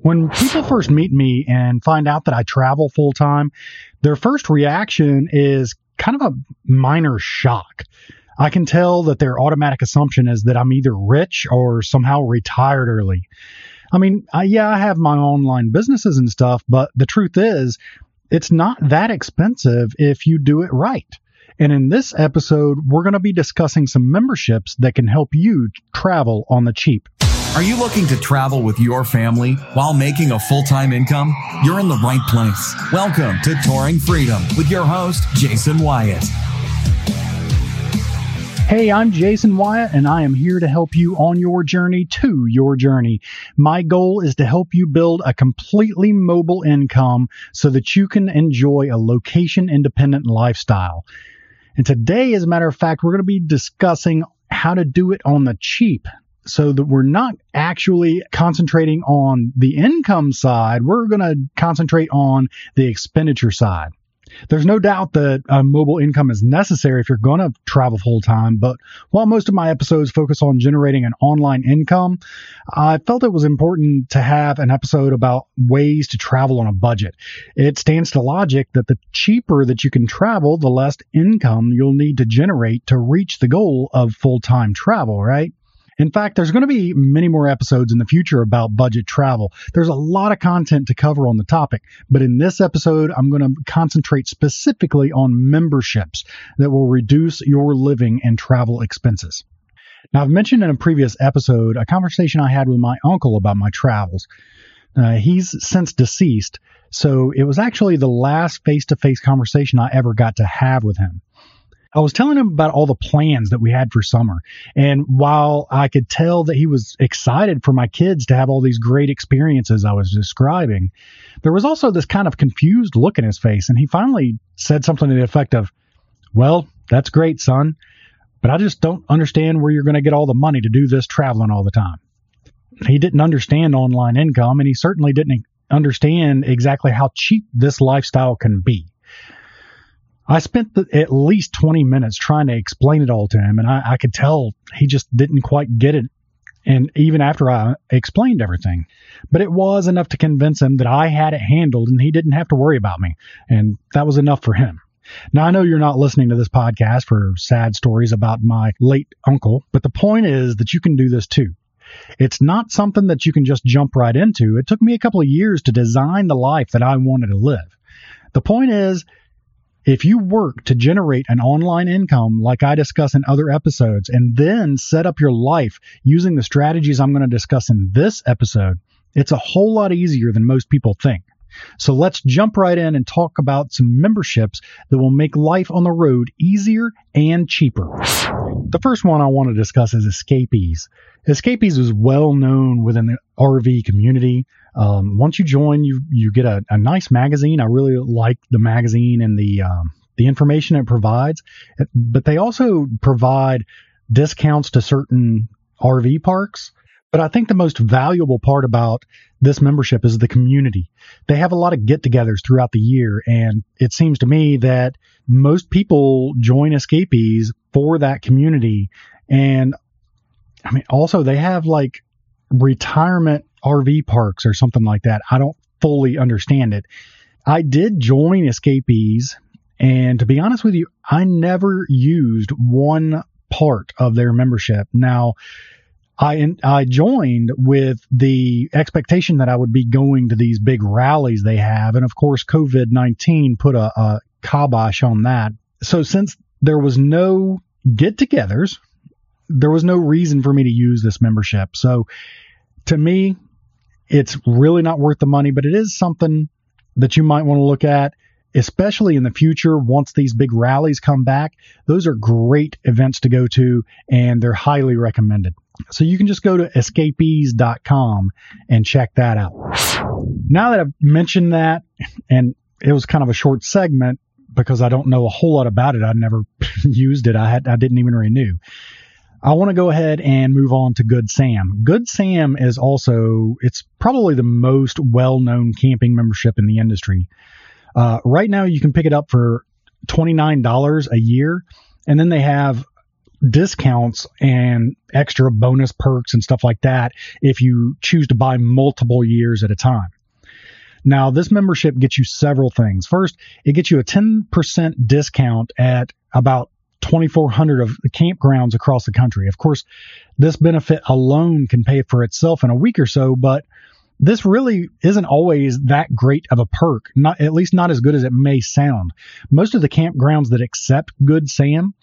When people first meet me and find out that I travel full time, their first reaction is kind of a minor shock. I can tell that their automatic assumption is that I'm either rich or somehow retired early. I mean, I have my online businesses and stuff, but the truth is, it's not that expensive if you do it right. And in this episode, we're going to be discussing some memberships that can help you travel on the cheap. Are you looking to travel with your family while making a full-time income? You're in the right place. Welcome to Touring Freedom with your host, Jason Wyatt. Hey, I'm Jason Wyatt, and I am here to help you on your journey to your journey. My goal is to help you build a completely mobile income so that you can enjoy a location-independent lifestyle. And today, as a matter of fact, we're going to be discussing how to do it on the cheap so that we're not actually concentrating on the income side. We're going to concentrate on the expenditure side. There's no doubt that a mobile income is necessary if you're going to travel full-time, but while most of my episodes focus on generating an online income, I felt it was important to have an episode about ways to travel on a budget. It stands to logic that the cheaper that you can travel, the less income you'll need to generate to reach the goal of full-time travel, right? In fact, there's going to be many more episodes in the future about budget travel. There's a lot of content to cover on the topic, but in this episode, I'm going to concentrate specifically on memberships that will reduce your living and travel expenses. Now, I've mentioned in a previous episode a conversation I had with my uncle about my travels. He's since deceased, so it was actually the last face-to-face conversation I ever got to have with him. I was telling him about all the plans that we had for summer, and while I could tell that he was excited for my kids to have all these great experiences I was describing, there was also this kind of confused look in his face, and he finally said something to the effect of, "Well, that's great, son, but I just don't understand where you're going to get all the money to do this traveling all the time." He didn't understand online income, and he certainly didn't understand exactly how cheap this lifestyle can be. I spent at least 20 minutes trying to explain it all to him, and I could tell he just didn't quite get it, and even after I explained everything. But it was enough to convince him that I had it handled and he didn't have to worry about me, and that was enough for him. Now, I know you're not listening to this podcast for sad stories about my late uncle, but the point is that you can do this too. It's not something that you can just jump right into. It took me a couple of years to design the life that I wanted to live. The point is, if you work to generate an online income like I discuss in other episodes and then set up your life using the strategies I'm going to discuss in this episode, it's a whole lot easier than most people think. So let's jump right in and talk about some memberships that will make life on the road easier and cheaper. The first one I want to discuss is Escapees. Escapees is well known within the RV community. Once you join, you get a nice magazine. I really like the magazine and the information it provides, but they also provide discounts to certain RV parks. But I think the most valuable part about this membership is the community. They have a lot of get-togethers throughout the year, and it seems to me that most people join Escapees for that community. And I mean, also they have like retirement RV parks or something like that. I don't fully understand it. I did join Escapees, and to be honest with you, I never used one part of their membership. Now, I joined with the expectation that I would be going to these big rallies they have. And of course, COVID-19 put a kibosh on that. So since there was no get-togethers, there was no reason for me to use this membership. So to me, it's really not worth the money, but it is something that you might want to look at, especially in the future. Once these big rallies come back, those are great events to go to, and they're highly recommended. So you can just go to escapees.com and check that out. Now that I've mentioned that, and it was kind of a short segment because I don't know a whole lot about it. I never used it. I didn't even renew. I want to go ahead and move on to Good Sam. Good Sam is also, it's probably the most well-known camping membership in the industry. Right now you can pick it up for $29 a year, and then they have discounts and extra bonus perks and stuff like that if you choose to buy multiple years at a time. Now, this membership gets you several things. First, it gets you a 10% discount at about 2,400 of the campgrounds across the country. Of course, this benefit alone can pay for itself in a week or so, but this really isn't always that great of a perk, not at least not as good as it may sound. Most of the campgrounds that accept Good Sam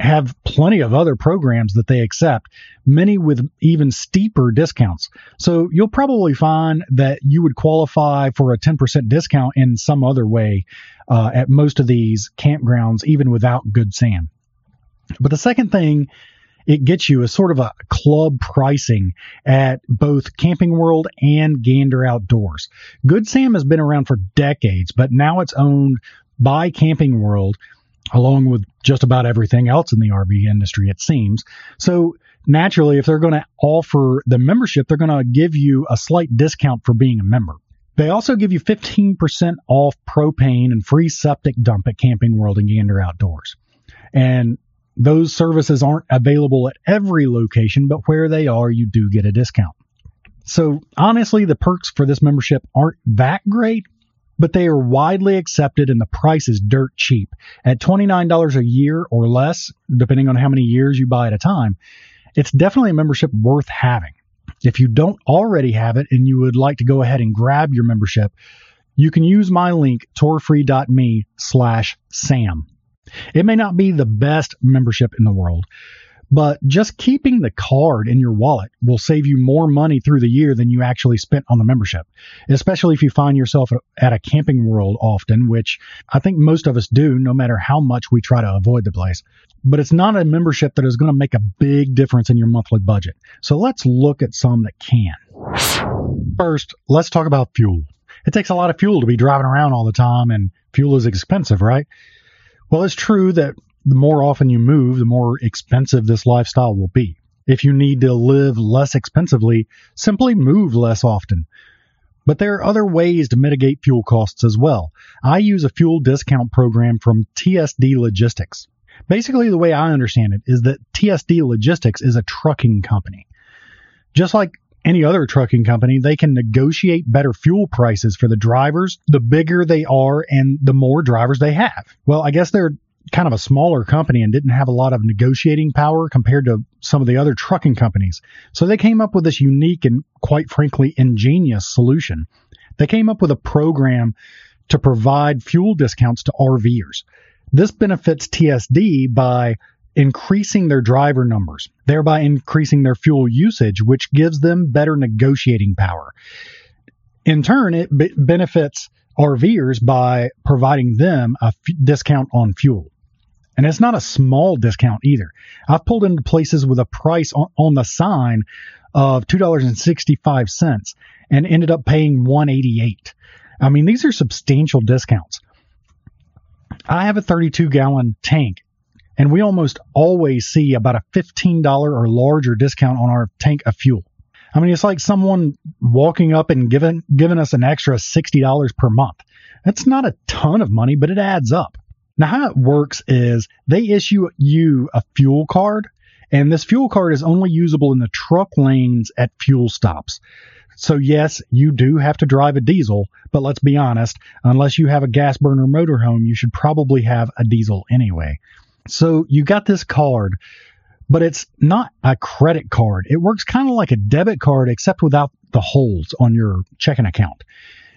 have plenty of other programs that they accept, many with even steeper discounts. So you'll probably find that you would qualify for a 10% discount in some other way at most of these campgrounds, even without Good Sam. But the second thing it gets you is sort of a club pricing at both Camping World and Gander Outdoors. Good Sam has been around for decades, but now it's owned by Camping World, along with just about everything else in the RV industry, it seems. So naturally, if they're going to offer the membership, they're going to give you a slight discount for being a member. They also give you 15% off propane and free septic dump at Camping World and Gander Outdoors. And those services aren't available at every location, but where they are, you do get a discount. So honestly, the perks for this membership aren't that great, but they are widely accepted and the price is dirt cheap at $29 a year or less, depending on how many years you buy at a time. It's definitely a membership worth having. If you don't already have it and you would like to go ahead and grab your membership, you can use my link, torfree.me/Sam. It may not be the best membership in the world, but just keeping the card in your wallet will save you more money through the year than you actually spent on the membership, especially if you find yourself at a Camping World often, which I think most of us do, no matter how much we try to avoid the place. But it's not a membership that is going to make a big difference in your monthly budget. So let's look at some that can. First, let's talk about fuel. It takes a lot of fuel to be driving around all the time, and fuel is expensive, right? Well, it's true that the more often you move, the more expensive this lifestyle will be. If you need to live less expensively, simply move less often. But there are other ways to mitigate fuel costs as well. I use a fuel discount program from TSD Logistics. Basically, the way I understand it is that TSD Logistics is a trucking company. Just like any other trucking company, they can negotiate better fuel prices for the drivers, the bigger they are and the more drivers they have. Well, I guess they're kind of a smaller company and didn't have a lot of negotiating power compared to some of the other trucking companies. So they came up with this unique and, quite frankly, ingenious solution. They came up with a program to provide fuel discounts to RVers. This benefits TSD by increasing their driver numbers, thereby increasing their fuel usage, which gives them better negotiating power. In turn, it benefits RVers by providing them a discount on fuel. And it's not a small discount either. I've pulled into places with a price on the sign of $2.65 and ended up paying $1.88. I mean, these are substantial discounts. I have a 32-gallon tank, and we almost always see about a $15 or larger discount on our tank of fuel. I mean, it's like someone walking up and giving us an extra $60 per month. That's not a ton of money, but it adds up. Now, how it works is they issue you a fuel card, and this fuel card is only usable in the truck lanes at fuel stops. So, yes, you do have to drive a diesel, but let's be honest, unless you have a gas burner motorhome, you should probably have a diesel anyway. So you got this card, but it's not a credit card. It works kind of like a debit card, except without the holes on your checking account.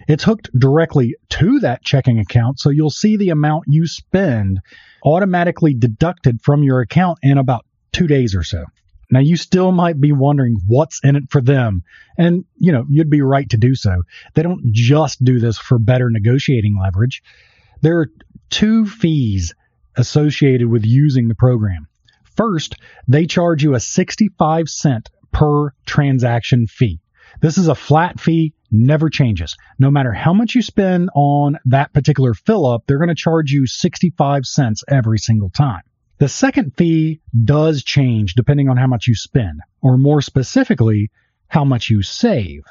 It's hooked directly to that checking account, so you'll see the amount you spend automatically deducted from your account in about 2 days or so. Now, you still might be wondering what's in it for them, and you know, you'd be right to do so. They don't just do this for better negotiating leverage. There are two fees associated with using the program. First, they charge you a 65-cent per transaction fee. This is a flat fee, never changes. No matter how much you spend on that particular fill-up, they're going to charge you 65 cents every single time. The second fee does change depending on how much you spend, or more specifically, how much you save,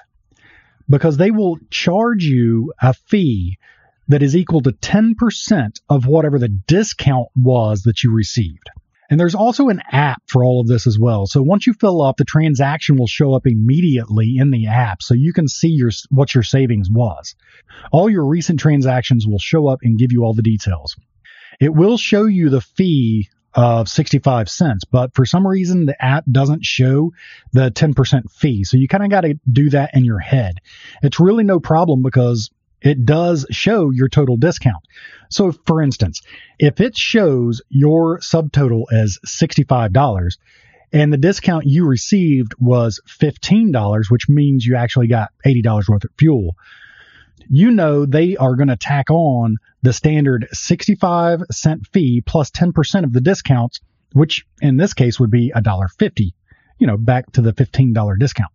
because they will charge you a fee that is equal to 10% of whatever the discount was that you received. And there's also an app for all of this as well. So once you fill up, the transaction will show up immediately in the app, so you can see what your savings was. All your recent transactions will show up and give you all the details. It will show you the fee of 65 cents, but for some reason the app doesn't show the 10% fee. So you kind of got to do that in your head. It's really no problem because it does show your total discount. So for instance, if it shows your subtotal as $65 and the discount you received was $15, which means you actually got $80 worth of fuel, you know they are going to tack on the standard 65 cent fee plus 10% of the discounts, which in this case would be $1.50, back to the $15 discount.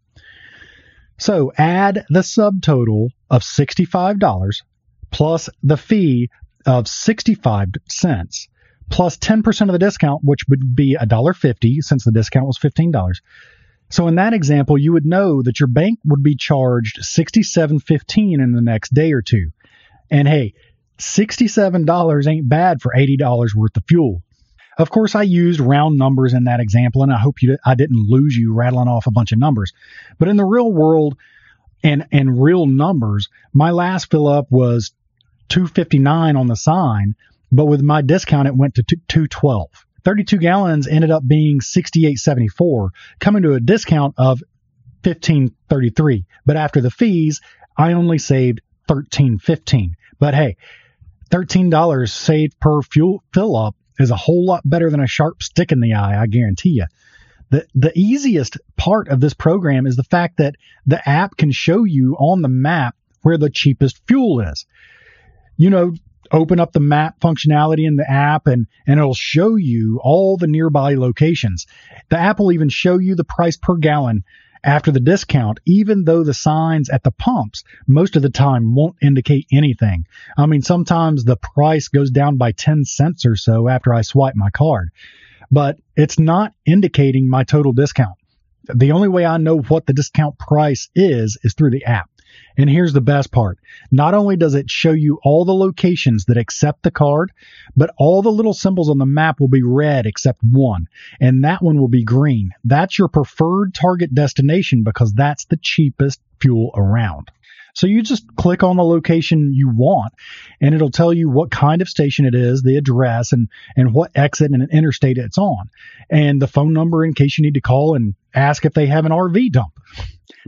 So add the subtotal of $65 plus the fee of 65 cents plus 10% of the discount, which would be $1.50 since the discount was $15. So in that example, you would know that your bank would be charged $67.15 in the next day or two. And hey, $67 ain't bad for $80 worth of fuel. Of course, I used round numbers in that example, and I hope I didn't lose you rattling off a bunch of numbers. But in the real world and real numbers, my last fill-up was $2.59 on the sign, but with my discount, it went to $2.12. 32 gallons ended up being $68.74, coming to a discount of $15.33. But after the fees, I only saved $13.15. But hey, $13 saved per fuel fill-up is a whole lot better than a sharp stick in the eye, I guarantee you. The easiest part of this program is the fact that the app can show you on the map where the cheapest fuel is. Open up the map functionality in the app and it'll show you all the nearby locations. The app will even show you the price per gallon after the discount, even though the signs at the pumps most of the time won't indicate anything. I mean, sometimes the price goes down by 10 cents or so after I swipe my card, but it's not indicating my total discount. The only way I know what the discount price is through the app. And here's the best part. Not only does it show you all the locations that accept the card, but all the little symbols on the map will be red except one, and that one will be green. That's your preferred target destination because that's the cheapest fuel around. So you just click on the location you want, and it'll tell you what kind of station it is, the address, and what exit and interstate it's on, and the phone number in case you need to call and ask if they have an RV dump.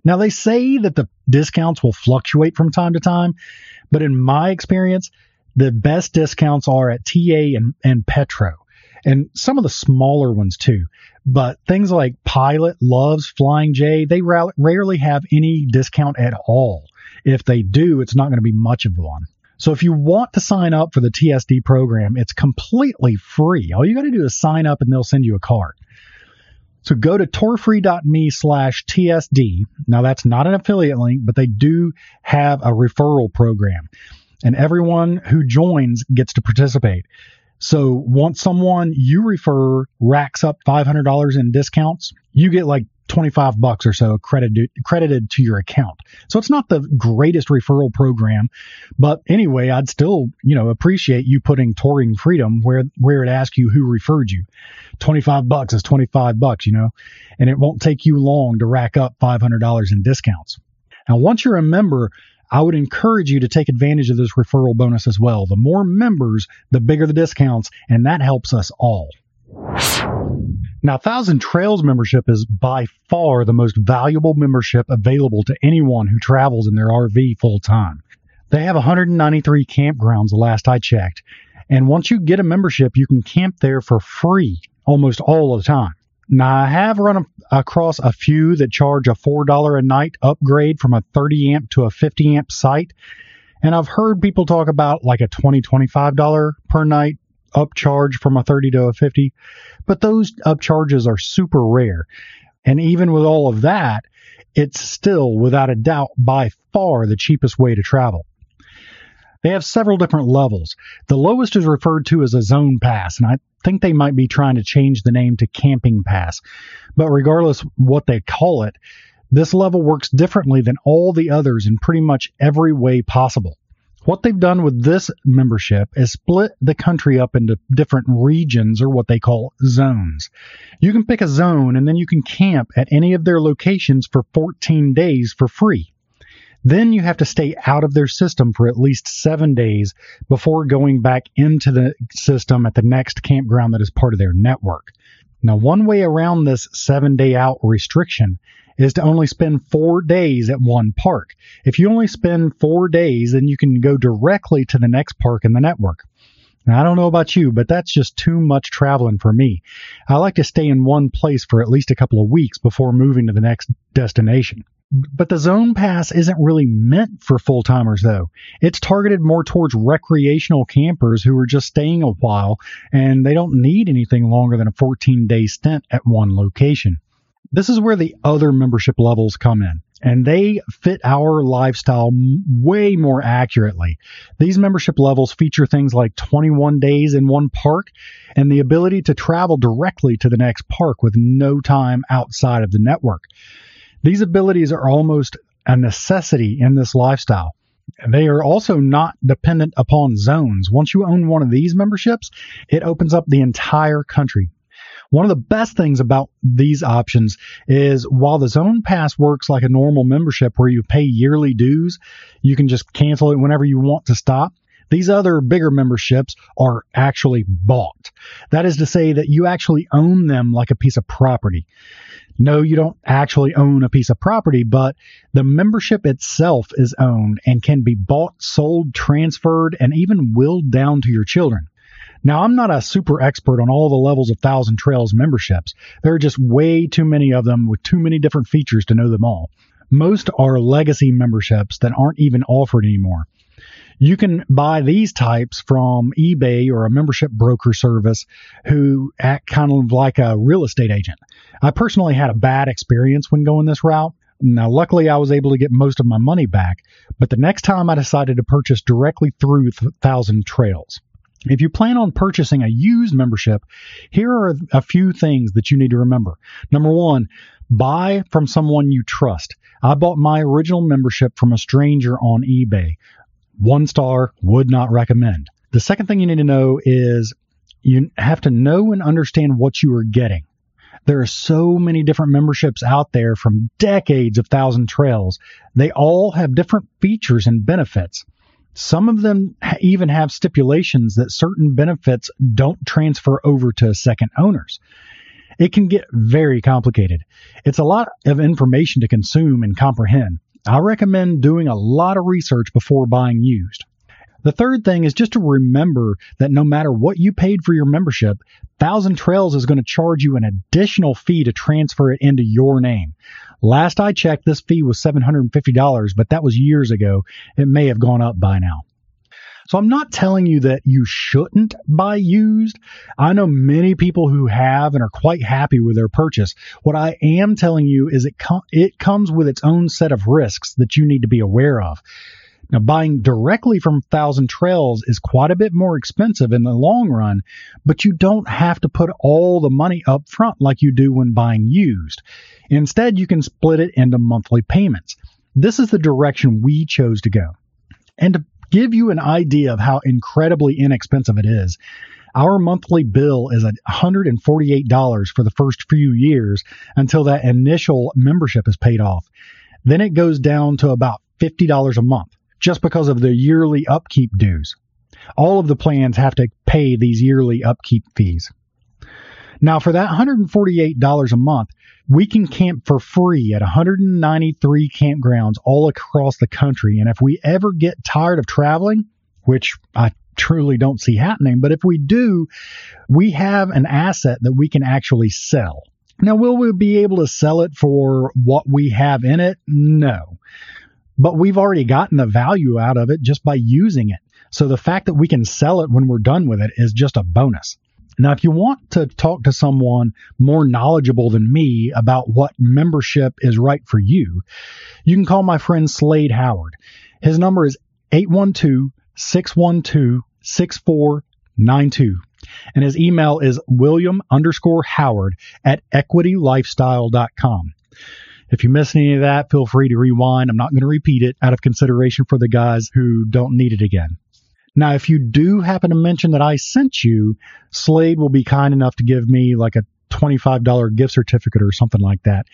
Now, they say that the discounts will fluctuate from time to time, but in my experience, the best discounts are at TA and Petro, and some of the smaller ones too. But things like Pilot, Loves, Flying J, they rarely have any discount at all. If they do, it's not going to be much of one. So if you want to sign up for the TSD program, it's completely free. All you got to do is sign up and they'll send you a card. So go to torfree.me/TSD. Now, that's not an affiliate link, but they do have a referral program. And everyone who joins gets to participate. So once someone you refer racks up $500 in discounts, you get like $25 or so credited to your account. So it's not the greatest referral program, but anyway, I'd still, appreciate you putting Touring Freedom where it asks you who referred you. $25 is $25, and it won't take you long to rack up $500 in discounts. Now, once you're a member, I would encourage you to take advantage of this referral bonus as well. The more members, the bigger the discounts, and that helps us all. Now, Thousand Trails membership is by far the most valuable membership available to anyone who travels in their RV full-time. They have 193 campgrounds, the last I checked, and once you get a membership, you can camp there for free almost all the time. Now, I have run across a few that charge a $4 a night upgrade from a 30-amp to a 50-amp site, and I've heard people talk about like a $20, $25 per night upcharge from a 30 to a 50, but those upcharges are super rare. And even with all of that, it's still, without a doubt, by far the cheapest way to travel. They have several different levels. The lowest is referred to as a zone pass, and I think they might be trying to change the name to camping pass. But regardless what they call it, this level works differently than all the others in pretty much every way possible. What they've done with this membership is split the country up into different regions, or what they call zones. You can pick a zone, and then you can camp at any of their locations for 14 days for free. Then you have to stay out of their system for at least 7 days before going back into the system at the next campground that is part of their network. Now, one way around this 7 day out restriction is to only spend 4 days at one park. If you only spend 4 days, then you can go directly to the next park in the network. Now, I don't know about you, but that's just too much traveling for me. I like to stay in one place for at least a couple of weeks before moving to the next destination. But the Zone Pass isn't really meant for full-timers, though. It's targeted more towards recreational campers who are just staying a while, and they don't need anything longer than a 14-day stint at one location. This is where the other membership levels come in, and they fit our lifestyle way more accurately. These membership levels feature things like 21 days in one park and the ability to travel directly to the next park with no time outside of the network. These abilities are almost a necessity in this lifestyle. They are also not dependent upon zones. Once you own one of these memberships, it opens up the entire country. One of the best things about these options is while the Zone Pass works like a normal membership where you pay yearly dues, you can just cancel it whenever you want to stop. These other bigger memberships are actually bought. That is to say that you actually own them like a piece of property. No, you don't actually own a piece of property, but the membership itself is owned and can be bought, sold, transferred, and even willed down to your children. Now, I'm not a super expert on all the levels of Thousand Trails memberships. There are just way too many of them with too many different features to know them all. Most are legacy memberships that aren't even offered anymore. You can buy these types from eBay or a membership broker service who act kind of like a real estate agent. I personally had a bad experience when going this route. Now, luckily, I was able to get most of my money back, but the next time I decided to purchase directly through Thousand Trails. If you plan on purchasing a used membership, here are a few things that you need to remember. Number one, buy from someone you trust. I bought my original membership from a stranger on eBay. 1 star, would not recommend. The second thing you need to know is you have to know and understand what you are getting. There are so many different memberships out there from decades of Thousand Trails. They all have different features and benefits. Some of them even have stipulations that certain benefits don't transfer over to second owners. It can get very complicated. It's a lot of information to consume and comprehend. I recommend doing a lot of research before buying used. The third thing is just to remember that no matter what you paid for your membership, Thousand Trails is going to charge you an additional fee to transfer it into your name. Last I checked, this fee was $750, but that was years ago. It may have gone up by now. So I'm not telling you that you shouldn't buy used. I know many people who have and are quite happy with their purchase. What I am telling you is it comes with its own set of risks that you need to be aware of. Now, buying directly from Thousand Trails is quite a bit more expensive in the long run, but you don't have to put all the money up front like you do when buying used. Instead, you can split it into monthly payments. This is the direction we chose to go. And to give you an idea of how incredibly inexpensive it is, our monthly bill is $148 for the first few years until that initial membership is paid off. Then it goes down to about $50 a month, just because of the yearly upkeep dues. All of the plans have to pay these yearly upkeep fees. Now, for that $148 a month, we can camp for free at 193 campgrounds all across the country. And if we ever get tired of traveling, which I truly don't see happening, but if we do, we have an asset that we can actually sell. Now, will we be able to sell it for what we have in it? No. But we've already gotten the value out of it just by using it. So the fact that we can sell it when we're done with it is just a bonus. Now, if you want to talk to someone more knowledgeable than me about what membership is right for you, you can call my friend Slade Howard. His number is 812-612-6492. And his email is william_howard@equitylifestyle.com. If you miss any of that, feel free to rewind. I'm not going to repeat it out of consideration for the guys who don't need it again. Now, if you do happen to mention that I sent you, Slade will be kind enough to give me like a $25 gift certificate or something like that.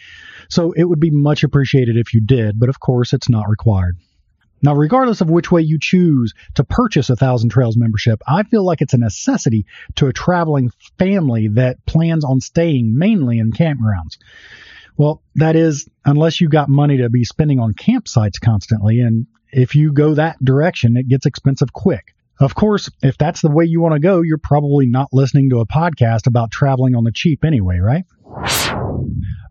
So it would be much appreciated if you did, but of course it's not required. Now, regardless of which way you choose to purchase a Thousand Trails membership, I feel like it's a necessity to a traveling family that plans on staying mainly in campgrounds. Well, that is, unless you got money to be spending on campsites constantly, and if you go that direction, it gets expensive quick. Of course, if that's the way you want to go, you're probably not listening to a podcast about traveling on the cheap anyway, right? All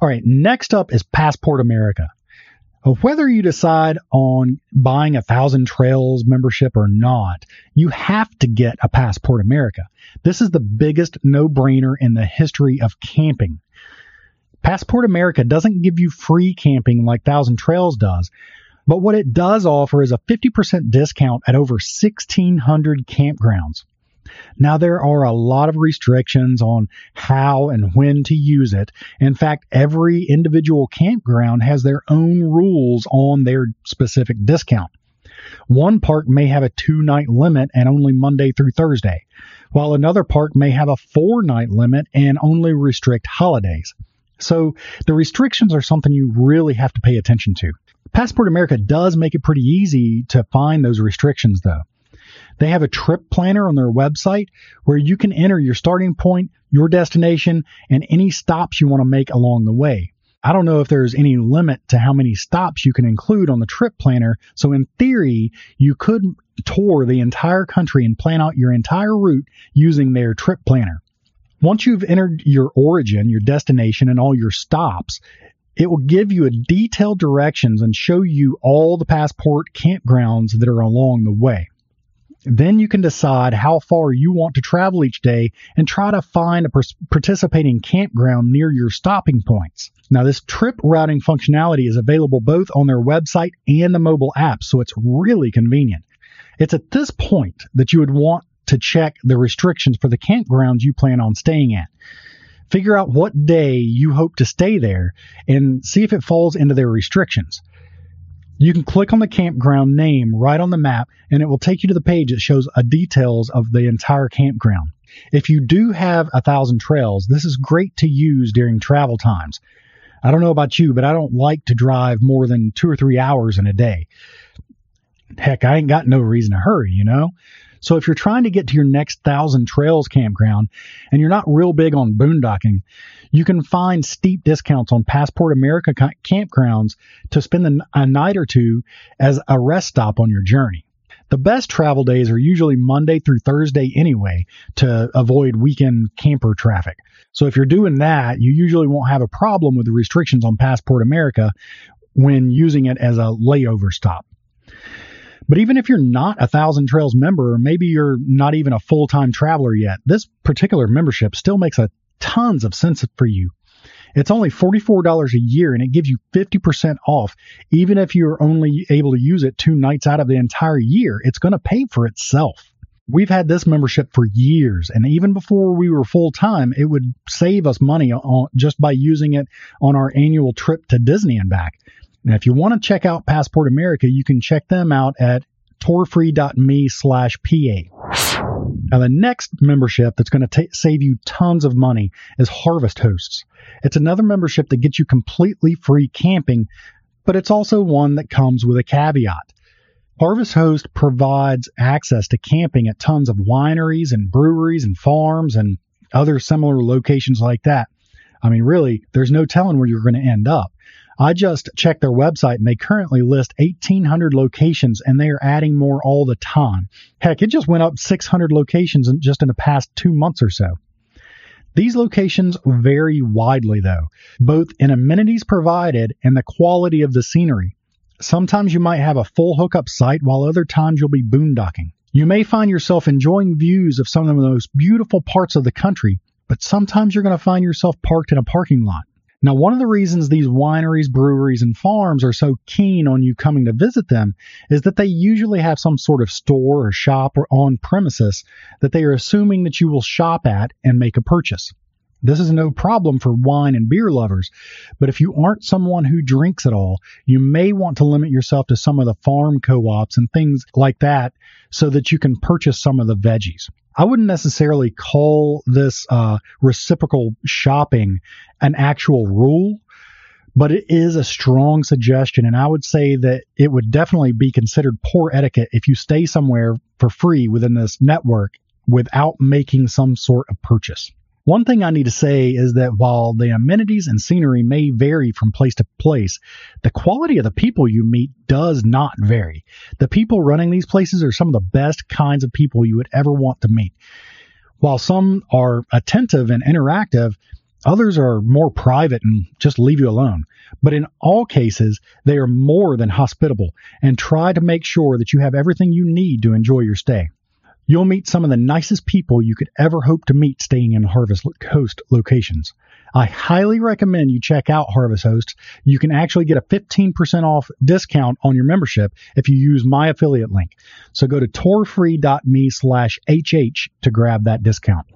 right, next up is Passport America. Whether you decide on buying a Thousand Trails membership or not, you have to get a Passport America. This is the biggest no-brainer in the history of camping. Passport America doesn't give you free camping like Thousand Trails does, but what it does offer is a 50% discount at over 1,600 campgrounds. Now, there are a lot of restrictions on how and when to use it. In fact, every individual campground has their own rules on their specific discount. One park may have a 2-night limit and only Monday through Thursday, while another park may have a 4-night limit and only restrict holidays. So the restrictions are something you really have to pay attention to. Passport America does make it pretty easy to find those restrictions, though. They have a trip planner on their website where you can enter your starting point, your destination, and any stops you want to make along the way. I don't know if there's any limit to how many stops you can include on the trip planner, so in theory, you could tour the entire country and plan out your entire route using their trip planner. Once you've entered your origin, your destination, and all your stops, it will give you a detailed directions and show you all the Passport campgrounds that are along the way. Then you can decide how far you want to travel each day and try to find a participating campground near your stopping points. Now, this trip routing functionality is available both on their website and the mobile app, so it's really convenient. It's at this point that you would want to check the restrictions for the campgrounds you plan on staying at. Figure out what day you hope to stay there and see if it falls into their restrictions. You can click on the campground name right on the map, and it will take you to the page that shows details of the entire campground. If you do have a Thousand Trails, this is great to use during travel times. I don't know about you, but I don't like to drive more than 2 or 3 hours in a day. Heck, I ain't got no reason to hurry, you know? So if you're trying to get to your next Thousand Trails campground and you're not real big on boondocking, you can find steep discounts on Passport America campgrounds to spend a night or two as a rest stop on your journey. The best travel days are usually Monday through Thursday anyway to avoid weekend camper traffic. So if you're doing that, you usually won't have a problem with the restrictions on Passport America when using it as a layover stop. But even if you're not a Thousand Trails member, or maybe you're not even a full-time traveler yet, this particular membership still makes a tons of sense for you. It's only $44 a year, and it gives you 50% off. Even if you're only able to use it 2 nights out of the entire year, it's going to pay for itself. We've had this membership for years, and even before we were full-time, it would save us money just by using it on our annual trip to Disney and back. Now, if you want to check out Passport America, you can check them out at tourfree.me/PA. Now, the next membership that's going to save you tons of money is Harvest Hosts. It's another membership that gets you completely free camping, but it's also one that comes with a caveat. Harvest Host provides access to camping at tons of wineries and breweries and farms and other similar locations like that. I mean, really, there's no telling where you're going to end up. I just checked their website, and they currently list 1,800 locations, and they are adding more all the time. Heck, it just went up 600 locations in the past 2 months or so. These locations vary widely, though, both in amenities provided and the quality of the scenery. Sometimes you might have a full hookup site, while other times you'll be boondocking. You may find yourself enjoying views of some of the most beautiful parts of the country, but sometimes you're going to find yourself parked in a parking lot. Now, one of the reasons these wineries, breweries, and farms are so keen on you coming to visit them is that they usually have some sort of store or shop or on premises that they are assuming that you will shop at and make a purchase. This is no problem for wine and beer lovers, but if you aren't someone who drinks at all, you may want to limit yourself to some of the farm co-ops and things like that so that you can purchase some of the veggies. I wouldn't necessarily call this reciprocal shopping an actual rule, but it is a strong suggestion, and I would say that it would definitely be considered poor etiquette if you stay somewhere for free within this network without making some sort of purchase. One thing I need to say is that while the amenities and scenery may vary from place to place, the quality of the people you meet does not vary. The people running these places are some of the best kinds of people you would ever want to meet. While some are attentive and interactive, others are more private and just leave you alone. But in all cases, they are more than hospitable and try to make sure that you have everything you need to enjoy your stay. You'll meet some of the nicest people you could ever hope to meet staying in Harvest Host locations. I highly recommend you check out Harvest Hosts. You can actually get a 15% off discount on your membership if you use my affiliate link. So go to torfree.me/HH to grab that discount.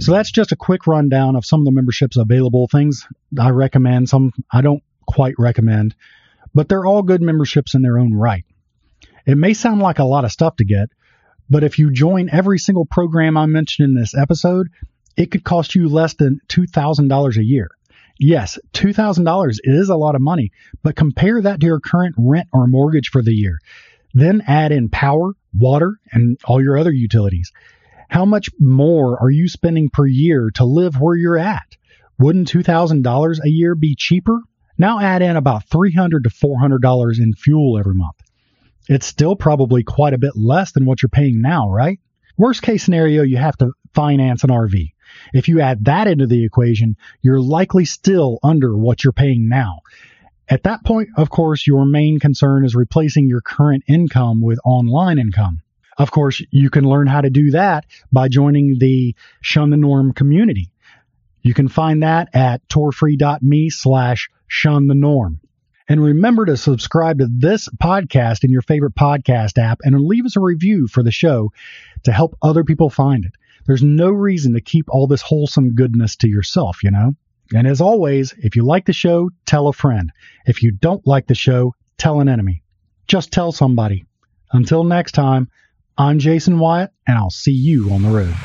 So that's just a quick rundown of some of the memberships available, things I recommend, some I don't quite recommend, but they're all good memberships in their own right. It may sound like a lot of stuff to get, but if you join every single program I mentioned in this episode, it could cost you less than $2,000 a year. Yes, $2,000 is a lot of money, but compare that to your current rent or mortgage for the year. Then add in power, water, and all your other utilities. How much more are you spending per year to live where you're at? Wouldn't $2,000 a year be cheaper? Now add in about $300 to $400 in fuel every month. It's still probably quite a bit less than what you're paying now, right? Worst case scenario, you have to finance an RV. If you add that into the equation, you're likely still under what you're paying now. At that point, of course, your main concern is replacing your current income with online income. Of course, you can learn how to do that by joining the Shun the Norm community. You can find that at torfree.me/Shun the Norm. And remember to subscribe to this podcast in your favorite podcast app and leave us a review for the show to help other people find it. There's no reason to keep all this wholesome goodness to yourself, you know? And as always, if you like the show, tell a friend. If you don't like the show, tell an enemy. Just tell somebody. Until next time, I'm Jason Wyatt, and I'll see you on the road.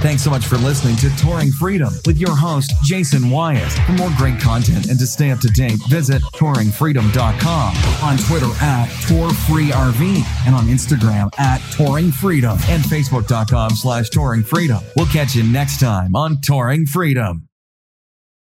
Thanks so much for listening to Touring Freedom with your host, Jason Wyatt. For more great content and to stay up to date, visit touringfreedom.com, on Twitter at TourFreeRV, and on Instagram at TouringFreedom, and Facebook.com/TouringFreedom. We'll catch you next time on Touring Freedom.